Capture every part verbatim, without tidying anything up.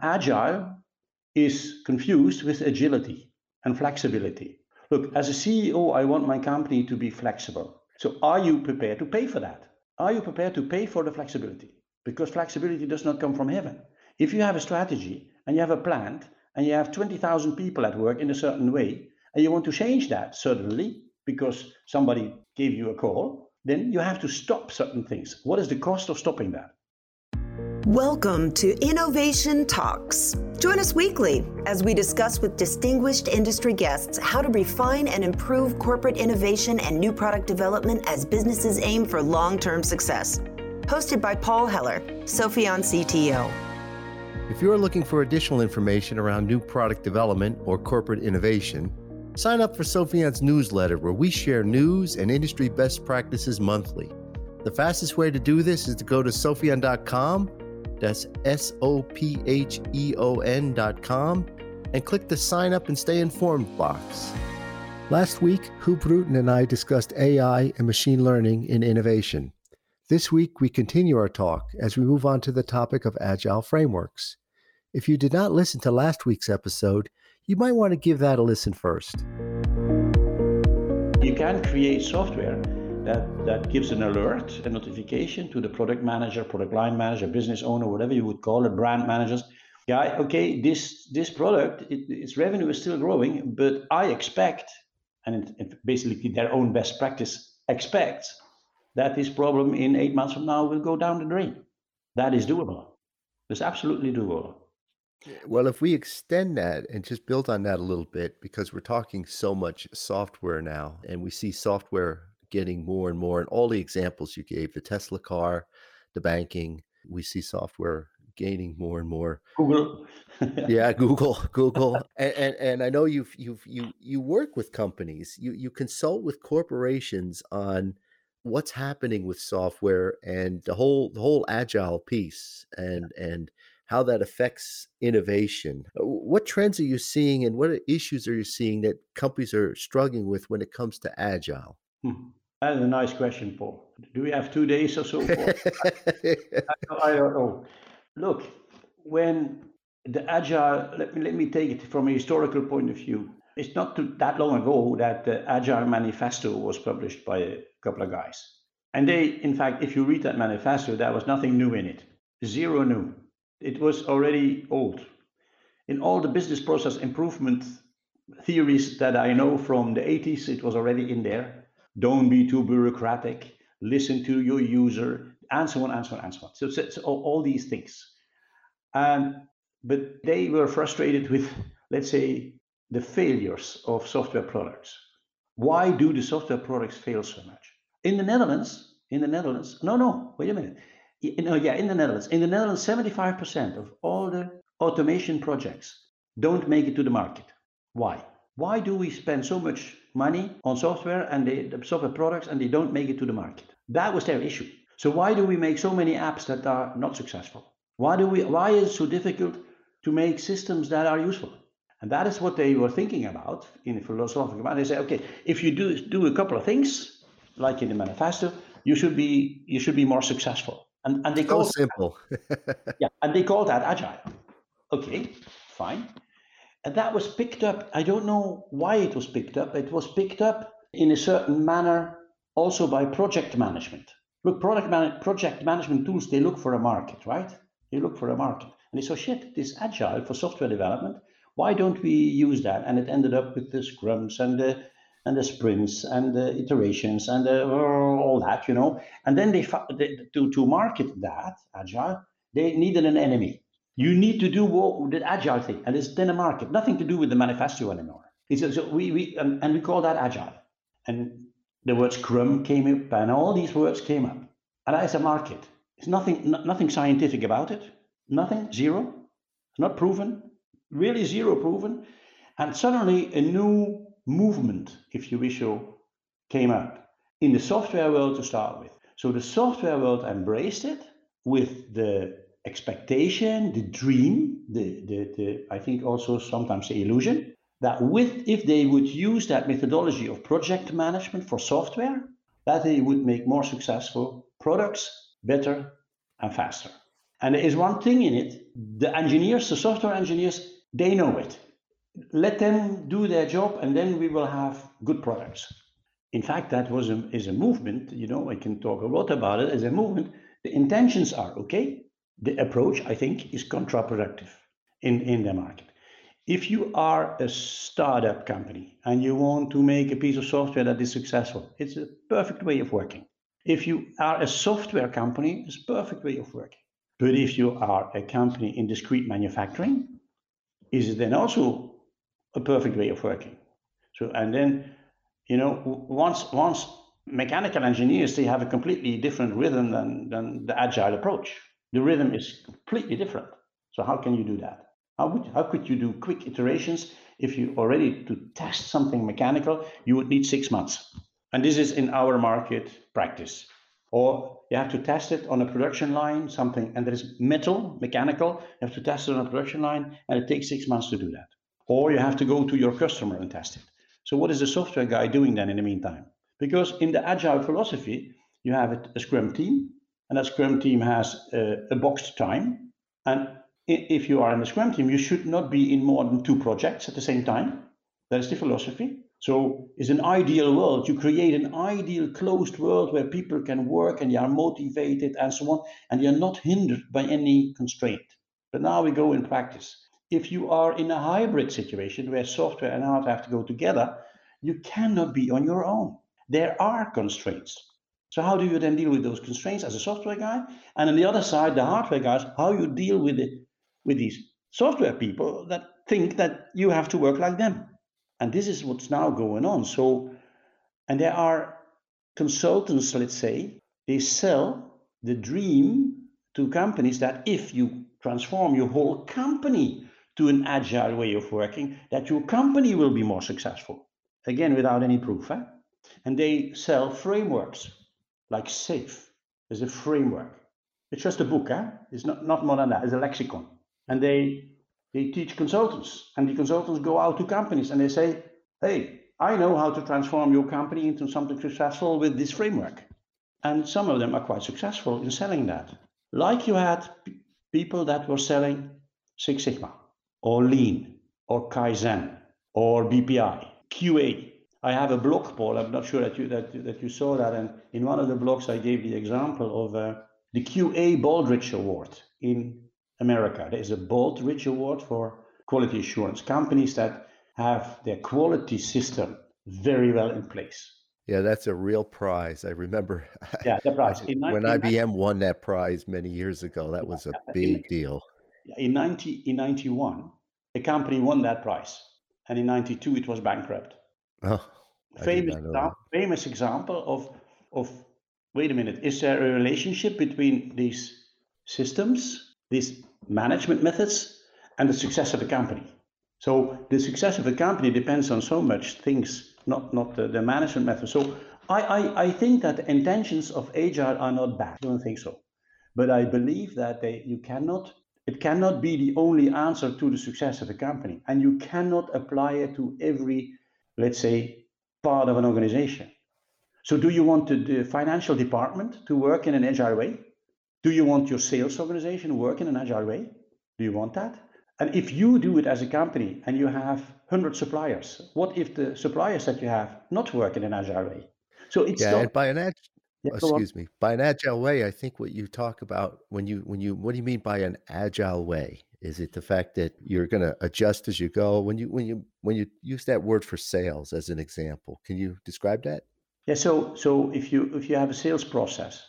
Agile is confused with agility and flexibility. Look, as a C E O, I want my company to be flexible. So are you prepared to pay for that? Are you prepared to pay for the flexibility? Because flexibility does not come from heaven. If you have a strategy and you have a plan and you have twenty thousand people at work in a certain way and you want to change that suddenly because somebody gave you a call, then you have to stop certain things. What is the cost of stopping that? Welcome to Innovation Talks. Join us weekly as we discuss with distinguished industry guests how to refine and improve corporate innovation and new product development as businesses aim for long-term success. Hosted by Paul Heller, Sopheon C T O. If you are looking for additional information around new product development or corporate innovation, sign up for Sopheon's newsletter where we share news and industry best practices monthly. The fastest way to do this is to go to sopheon dot com. That's S O P H E O N dot com, and click the sign up and stay informed box. Last week, Hu Bruton and I discussed A I and machine learning in innovation. This week, we continue our talk as we move on to the topic of agile frameworks. If you did not listen to last week's episode, you might want to give that a listen first. You can create software That, that gives an alert, a notification to the product manager, product line manager, business owner, whatever you would call it, brand managers. Yeah, okay, this, this product, it, its revenue is still growing, but I expect, and it, it basically their own best practice expects, that this problem in eight months from now will go down the drain. That is doable. It's absolutely doable. Well, if we extend that and just build on that a little bit, because we're talking so much software now, and we see software getting more and more, and all the examples you gave, the Tesla car, the banking, we see software gaining more and more. Google. yeah, Google, Google. And, and and I know you've you've you you work with companies, you you consult with corporations on what's happening with software and the whole the whole agile piece and and how that affects innovation. What trends are you seeing and what issues are you seeing that companies are struggling with when it comes to agile? Hmm. That is a nice question, Paul. Do we have two days or so? Paul? I, I don't know. Look, when the Agile, let me, let me take it from a historical point of view. It's not too, that long ago that the Agile Manifesto was published by a couple of guys. And they, in fact, if you read that manifesto, there was nothing new in it. Zero new. It was already old. In all the business process improvement theories that I know from the eighties, it was already in there. Don't be too bureaucratic, listen to your user, and so on, and so on, and so on. So, so, so all, all these things. Um, but they were frustrated with, let's say, the failures of software products. Why do the software products fail so much? In the Netherlands, in the Netherlands, no, no, wait a minute. In, oh yeah, in the Netherlands, in the Netherlands, seventy-five percent of all the automation projects don't make it to the market. Why? Why do we spend so much money on software and they, the software products and they don't make it to the market? That was their issue. So why do we make so many apps that are not successful? Why do we? Why is it so difficult to make systems that are useful? And that is what they were thinking about in a philosophical manner. They say, okay, if you do do a couple of things, like in the manifesto, you should be you should be more successful. And and they call so simple. yeah, and they call that agile. Okay, fine. And that was picked up. I don't know why it was picked up. It was picked up in a certain manner also by project management. Look, product man- project management tools, they look for a market, right? They look for a market. And they saw, shit, this agile for software development, why don't we use that? And it ended up with the scrums and the and the sprints and the iterations and the, all that, you know. And then they, they to, to market that agile, they needed an enemy. You need to do what, the agile thing, and it's then a market. Nothing to do with the manifesto anymore. It's, so we, we um, and we call that agile. And the word Scrum came up, and all these words came up. And that is a market. It's nothing, no, nothing scientific about it. Nothing, zero. It's not proven. Really zero proven. And suddenly a new movement, if you wish, so, came up in the software world to start with. So the software world embraced it with the expectation, the dream, the, the, the I think also sometimes the illusion that with if they would use that methodology of project management for software, that they would make more successful products, better and faster. And there is one thing in it, the engineers, the software engineers, they know it. Let them do their job and then we will have good products. In fact, that was a, is a movement, you know, I can talk a lot about it as a movement. The intentions are okay. The approach, I think, is counterproductive in, in the market. If you are a startup company and you want to make a piece of software that is successful, it's a perfect way of working. If you are a software company, it's a perfect way of working. But if you are a company in discrete manufacturing, is it then also a perfect way of working? So, and then, you know, once once mechanical engineers, they have a completely different rhythm than, than the agile approach. The rhythm is completely different. So how can you do that? How would how could you do quick iterations if you already to test something mechanical, you would need six months. And this is in our market practice. Or you have to test it on a production line, something, and there is metal, mechanical, you have to test it on a production line, and it takes six months to do that. Or you have to go to your customer and test it. So what is the software guy doing then in the meantime? Because in the agile philosophy, you have a, a scrum team, and that scrum team has a, a boxed time. And if you are in a scrum team, you should not be in more than two projects at the same time. That is the philosophy. So it's an ideal world. You create an ideal closed world where people can work and they are motivated and so on, and you're not hindered by any constraint. But now we go in practice. If you are in a hybrid situation where software and hardware have to go together, you cannot be on your own. There are constraints. So how do you then deal with those constraints as a software guy? And on the other side, the hardware guys, how you deal with it, with these software people that think that you have to work like them. And this is what's now going on. So, and there are consultants, let's say, they sell the dream to companies that if you transform your whole company to an agile way of working, that your company will be more successful. Again, without any proof. Eh? And they sell frameworks like SAFE as a framework. It's just a book. Eh? It's not, not more than that. It's a lexicon. And they... They teach consultants, and the consultants go out to companies and they say, hey, I know how to transform your company into something successful with this framework. And some of them are quite successful in selling that. Like you had p- people that were selling Six Sigma, or Lean, or Kaizen, or B P I, Q A. I have a blog, Paul, I'm not sure that you, that, that you saw that, and in one of the blogs I gave the example of uh, the Q A Baldrige Award in America. There is a Baldrige Award for quality assurance companies that have their quality system very well in place. Yeah, that's a real prize. I remember yeah, the prize. I, when I B M won that prize many years ago, that was a big deal. In ninety, in ninety-one, the company won that prize. And in ninety-two, it was bankrupt. Oh, famous, example, famous example of, of, wait a minute, is there a relationship between these systems, these management methods, and the success of a company? So the success of a company depends on so much things, not, not the, the management method. So I, I, I think that the intentions of agile are not bad. I don't think so. But I believe that they, you cannot, it cannot be the only answer to the success of a company. And you cannot apply it to every, let's say, part of an organization. So do you want the, the financial department to work in an agile way? Do you want your sales organization to work in an agile way? Do you want that? And if you do it as a company and you have one hundred suppliers, what if the suppliers that you have not work in an agile way? So it's yeah, not... And by an ag- yeah, excuse me. By an agile way, I think what you talk about when you when you what do you mean by an agile way? Is it the fact that you're going to adjust as you go? When you when you when you use that word for sales as an example, can you describe that? Yeah. So so if you if you have a sales process.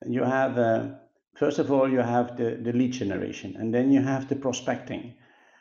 And you have, uh, first of all, you have the, the lead generation, and then you have the prospecting.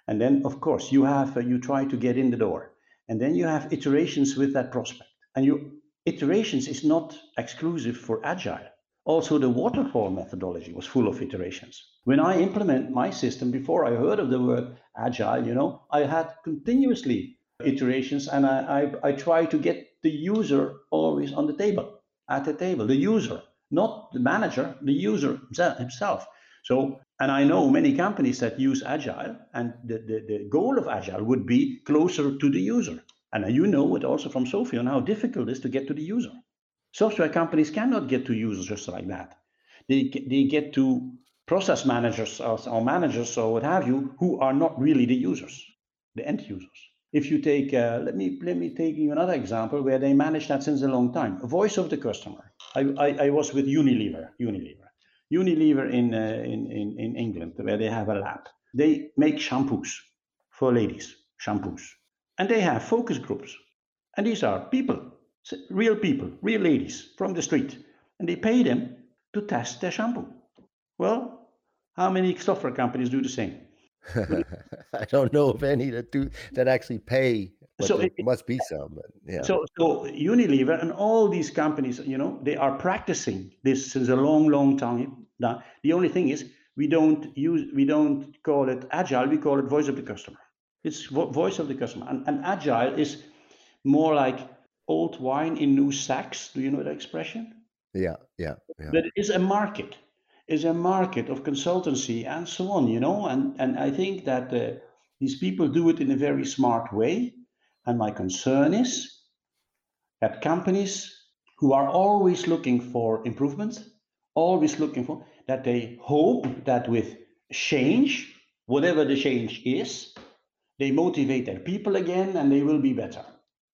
And then, of course, you have uh, you try to get in the door. And then you have iterations with that prospect. And you iterations is not exclusive for agile. Also, the waterfall methodology was full of iterations. When I implement my system, before I heard of the word agile, you know, I had continuously iterations, and I, I, I try to get the user always on the table, at the table, the user. Not the manager, the user himself. So, and I know many companies that use agile, and the, the, the goal of agile would be closer to the user. And you know it also from Sopheon how difficult it is to get to the user. Software companies cannot get to users just like that. They, they get to process managers or, or managers or what have you, who are not really the users, the end users. If you take, uh, let me let me take you another example where they manage that since a long time. Voice of the customer. I I, I was with Unilever, Unilever, Unilever in, uh, in in in England, where they have a lab. They make shampoos for ladies, shampoos, and they have focus groups. And these are people, real people, real ladies from the street, and they pay them to test their shampoo. Well, how many software companies do the same? I don't know of any that do that actually pay. But so there it must be some. But yeah. So, so Unilever and all these companies, you know, they are practicing this since a long, long time. The only thing is, we don't use, we don't call it agile. We call it voice of the customer. It's vo- voice of the customer, and, and agile is more like old wine in new sacks. Do you know that expression? Yeah, yeah, yeah. But it is a market. Is a market of consultancy and so on, you know, and, and I think that uh, these people do it in a very smart way. And my concern is that companies who are always looking for improvements, always looking for, that they hope that with change, whatever the change is, they motivate their people again and they will be better.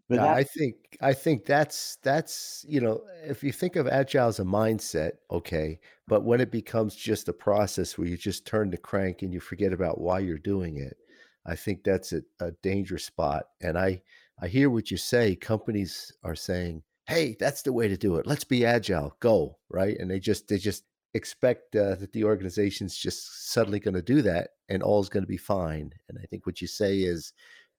But yeah, that- I think I think that's that's you know, if you think of agile as a mindset, okay, but when it becomes just a process where you just turn the crank and you forget about why you're doing it, I think that's a, a dangerous spot. And I I hear what you say. Companies are saying, "Hey, that's the way to do it. Let's be agile. Go right." And they just they just expect uh, that the organization's just suddenly going to do that and all's going to be fine. And I think what you say is,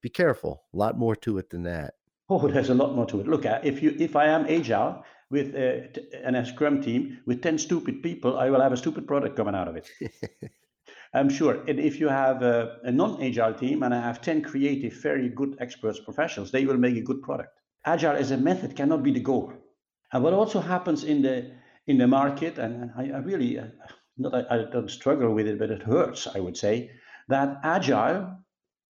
be careful. A lot more to it than that. Oh, there's a lot more to it. Look, if you, if I am agile with a, and a Scrum team with ten stupid people, I will have a stupid product coming out of it. I'm sure. And if you have a, a non-agile team and I have ten creative, very good experts, professionals, they will make a good product. Agile as a method cannot be the goal. And what also happens in the in the market, and I, I really, not I, I don't struggle with it, but it hurts, I would say, that agile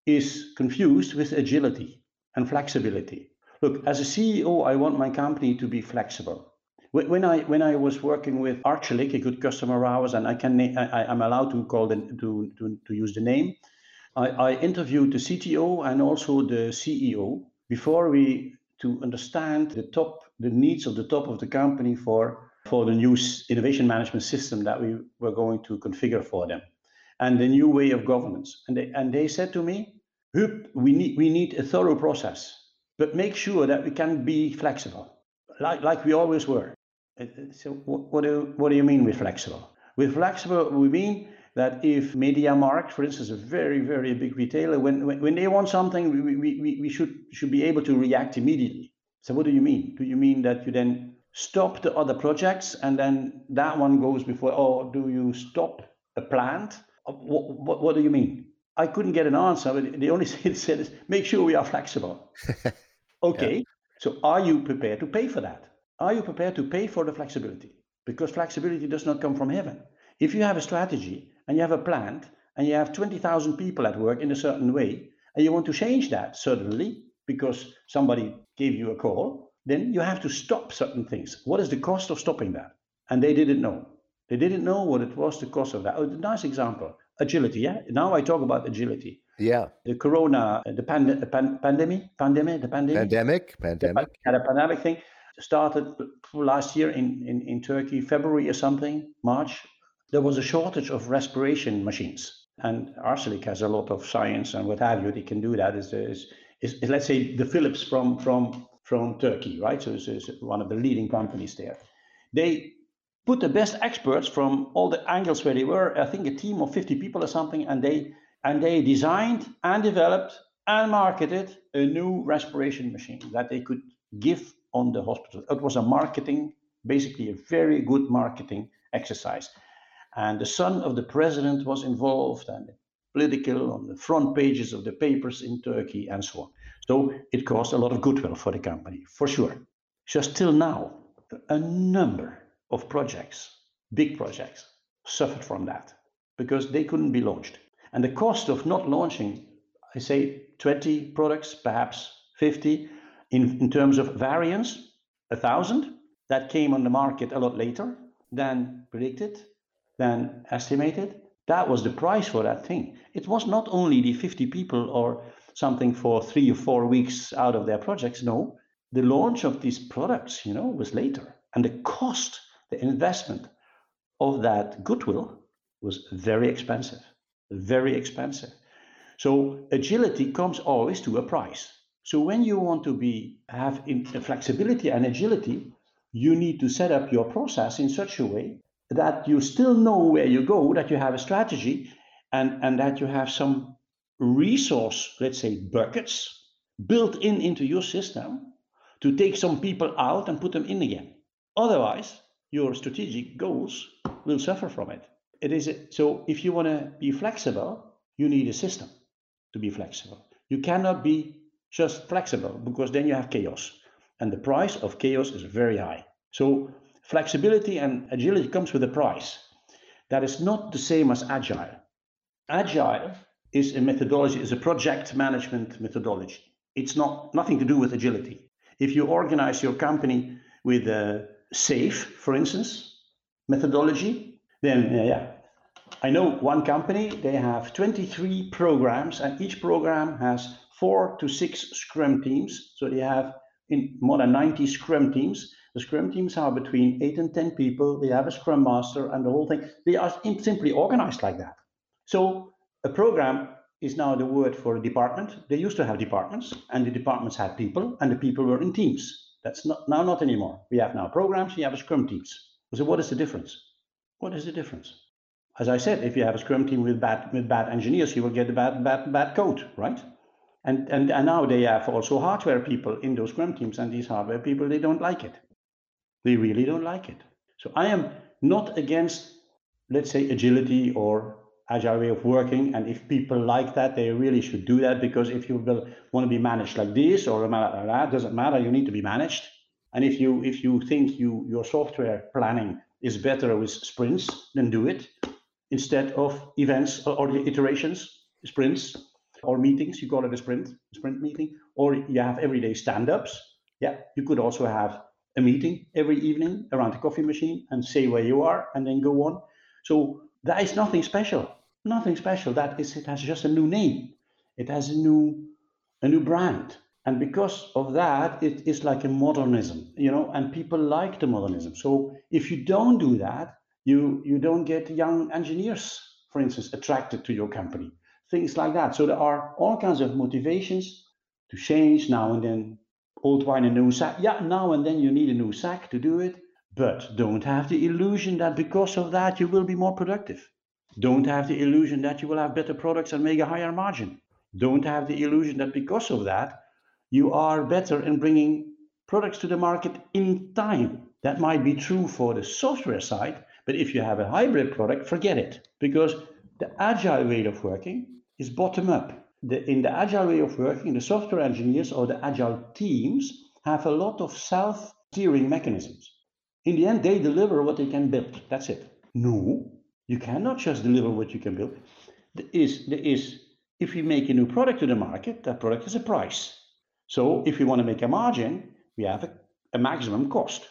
is confused with agility and flexibility. Look, as a C E O, I want my company to be flexible. When I when I was working with Archelik, a good customer of ours, and I can I am allowed to call them to, to, to use the name, I, I interviewed the C T O and also the C E O before we to understand the top the needs of the top of the company for for the new innovation management system that we were going to configure for them, and the new way of governance. And they and they said to me, we need we need a thorough process, but make sure that we can be flexible, like like we always were. So what do what do you mean with flexible? With flexible, we mean that if MediaMarkt, for instance, a very very big retailer, when when, when they want something, we, we we should should be able to react immediately. So what do you mean? Do you mean that you then stop the other projects and then that one goes before? Or do you stop a plant? What what, what do you mean? I couldn't get an answer, but the only thing it said is, make sure we are flexible. Okay, yeah. So are you prepared to pay for that? Are you prepared to pay for the flexibility? Because flexibility does not come from heaven. If you have a strategy and you have a plan and you have twenty thousand people at work in a certain way and you want to change that suddenly because somebody gave you a call, then you have to stop certain things. What is the cost of stopping that? And they didn't know. They didn't know what it was, the cost of that. Oh, nice example. Agility, yeah. Now I talk about agility. Yeah. The corona, the pand- pan- pandemic, pandemic, the pandemic, pandemic, pandemic, the, the pandemic thing started last year in, in, in Turkey, February or something, March. There was a shortage of respiration machines, and Arcelik has a lot of science and what have you. They can do that. Is is is let's say the Philips from from from Turkey, right? So it's, it's one of the leading companies there. They put the best experts from all the angles where they were, I think a team of fifty people or something, and they and they designed and developed and marketed a new respiration machine that they could give on the hospital. It was a marketing, basically a very good marketing exercise. And the son of the president was involved and political on the front pages of the papers in Turkey and so on. So it caused a lot of goodwill for the company, for sure. Just till now, a number of projects, big projects, suffered from that because they couldn't be launched. And the cost of not launching, I say twenty products, perhaps fifty, in, in terms of variance, a thousand, that came on the market a lot later than predicted, than estimated, that was the price for that thing. It was not only the fifty people or something for three or four weeks out of their projects. No, the launch of these products, you know, was later. And the cost, the investment of that goodwill was very expensive, very expensive. So agility comes always to a price. So when you want to be have in, flexibility and agility, you need to set up your process in such a way that you still know where you go, that you have a strategy, and, and that you have some resource, let's say buckets, built in into your system to take some people out and put them in again. Otherwise, your strategic goals will suffer from it. It is a, so if you want to be flexible, you need a system to be flexible. You cannot be just flexible, because then you have chaos. And the price of chaos is very high. So flexibility and agility comes with a price. That is not the same as agile. Agile is a methodology, is a project management methodology. It's not nothing to do with agility. If you organize your company with a SAFE, for instance, methodology, then uh, yeah, I know one company, they have twenty-three programs, and each program has four to six scrum teams. So they have in more than ninety scrum teams. The scrum teams are between eight and ten people. They have a scrum master and the whole thing. They are simply organized like that. So a program is now the word for a department. They used to have departments, and the departments had people, and the people were in teams. That's not, now not anymore. We have now programs, we have scrum teams. So what is the difference? What is the difference? As I said, if you have a scrum team with bad, with bad engineers, you will get a bad, bad, bad code, right? And, and, and now they have also hardware people in those scrum teams, and these hardware people, they don't like it. They really don't like it. So I am not against, let's say, agility or agile way of working. And if people like that, they really should do that, because if you will want to be managed like this or like that, doesn't matter. You need to be managed. And if you if you think you your software planning is better with sprints, then do it instead of events or, or iterations, sprints or meetings. You call it a sprint, sprint meeting, or you have everyday stand-ups. Yeah, you could also have a meeting every evening around the coffee machine and say where you are and then go on. So that is nothing special, nothing special. That is, it has just a new name. It has a new, a new brand. And because of that, it is like a modernism, you know, and people like the modernism. So if you don't do that, you, you don't get young engineers, for instance, attracted to your company, things like that. So there are all kinds of motivations to change now and then. Old wine and new sack. Yeah, now and then you need a new sack to do it, but don't have the illusion that because of that you will be more productive. Don't have the illusion that you will have better products and make a higher margin. Don't have the illusion that because of that you are better in bringing products to the market in time. That might be true for the software side, but if you have a hybrid product, forget it, because the agile way of working is bottom up. The, in the agile way of working, the software engineers or the agile teams have a lot of self-steering mechanisms. In the end, they deliver what they can build. That's it. No, you cannot just deliver what you can build. There is, there is, if you make a new product to the market, that product has a price. So if you want to make a margin, we have a, a maximum cost.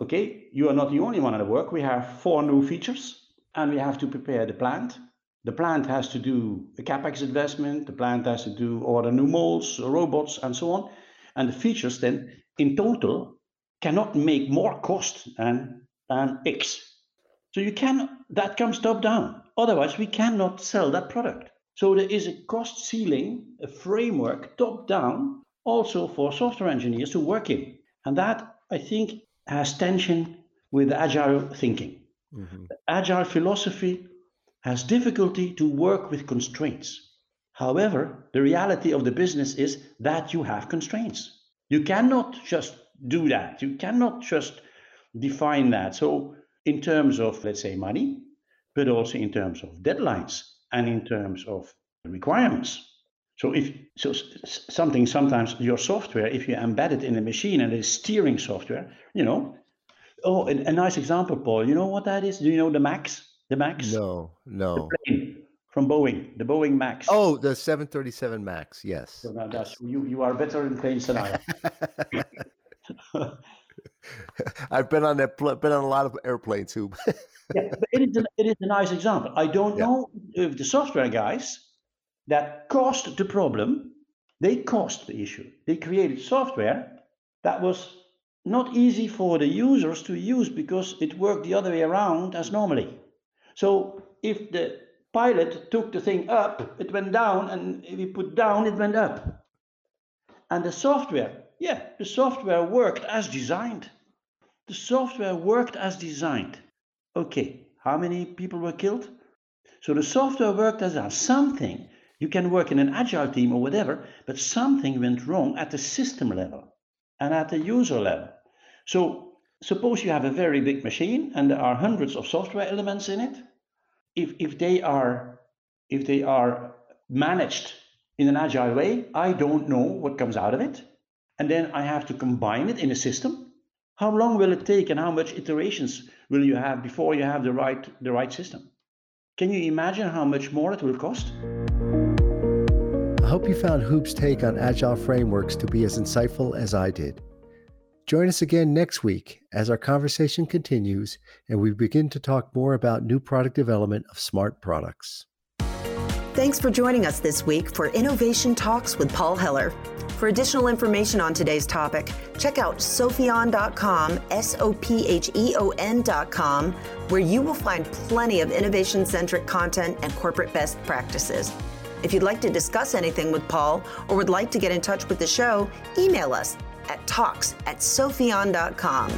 Okay, you are not the only one at work. We have four new features and we have to prepare the plant. The plant has to do a CapEx investment, the plant has to do order new molds, robots, and so on. And the features then, in total, cannot make more cost than, than X. So you can, that comes top down. Otherwise, we cannot sell that product. So there is a cost ceiling, a framework top down, also for software engineers to work in. And that, I think, has tension with agile thinking. Mm-hmm. The agile philosophy has difficulty to work with constraints. However, the reality of the business is that you have constraints. You cannot just do that. You cannot just define that. So in terms of, let's say, money, but also in terms of deadlines and in terms of requirements. So if so, something sometimes your software, if you embed it in a machine and it's steering software, you know, oh, a, a nice example, Paul, you know what that is? Do you know the Max? The Max? No, no. The plane from Boeing, the Boeing Max. Oh, the seven thirty-seven Max, yes. So now that's, you, you are better in planes than I am. I've been on that pl- been on a lot of airplanes too. Yeah, but it is a, it is a nice example. I don't yeah. know if the software guys that caused the problem, they caused the issue. They created software that was not easy for the users to use because it worked the other way around as normally. So if the pilot took the thing up, it went down, and if he put down, it went up. And the software, yeah, the software worked as designed. The software worked as designed. Okay, how many people were killed? So the software worked as a something. You can work in an agile team or whatever, but something went wrong at the system level and at the user level. So suppose you have a very big machine and there are hundreds of software elements in it. If if they are if they are managed in an agile way, I don't know what comes out of it. And then I have to combine it in a system. How long will it take and how much iterations will you have before you have the right the right system? Can you imagine how much more it will cost? I hope you found Hoop's take on agile frameworks to be as insightful as I did. Join us again next week as our conversation continues and we begin to talk more about new product development of smart products. Thanks for joining us this week for Innovation Talks with Paul Heller. For additional information on today's topic, check out sopheon dot com, S O P H E O N dot com, where you will find plenty of innovation-centric content and corporate best practices. If you'd like to discuss anything with Paul or would like to get in touch with the show, email us at talks at sopheon dot com.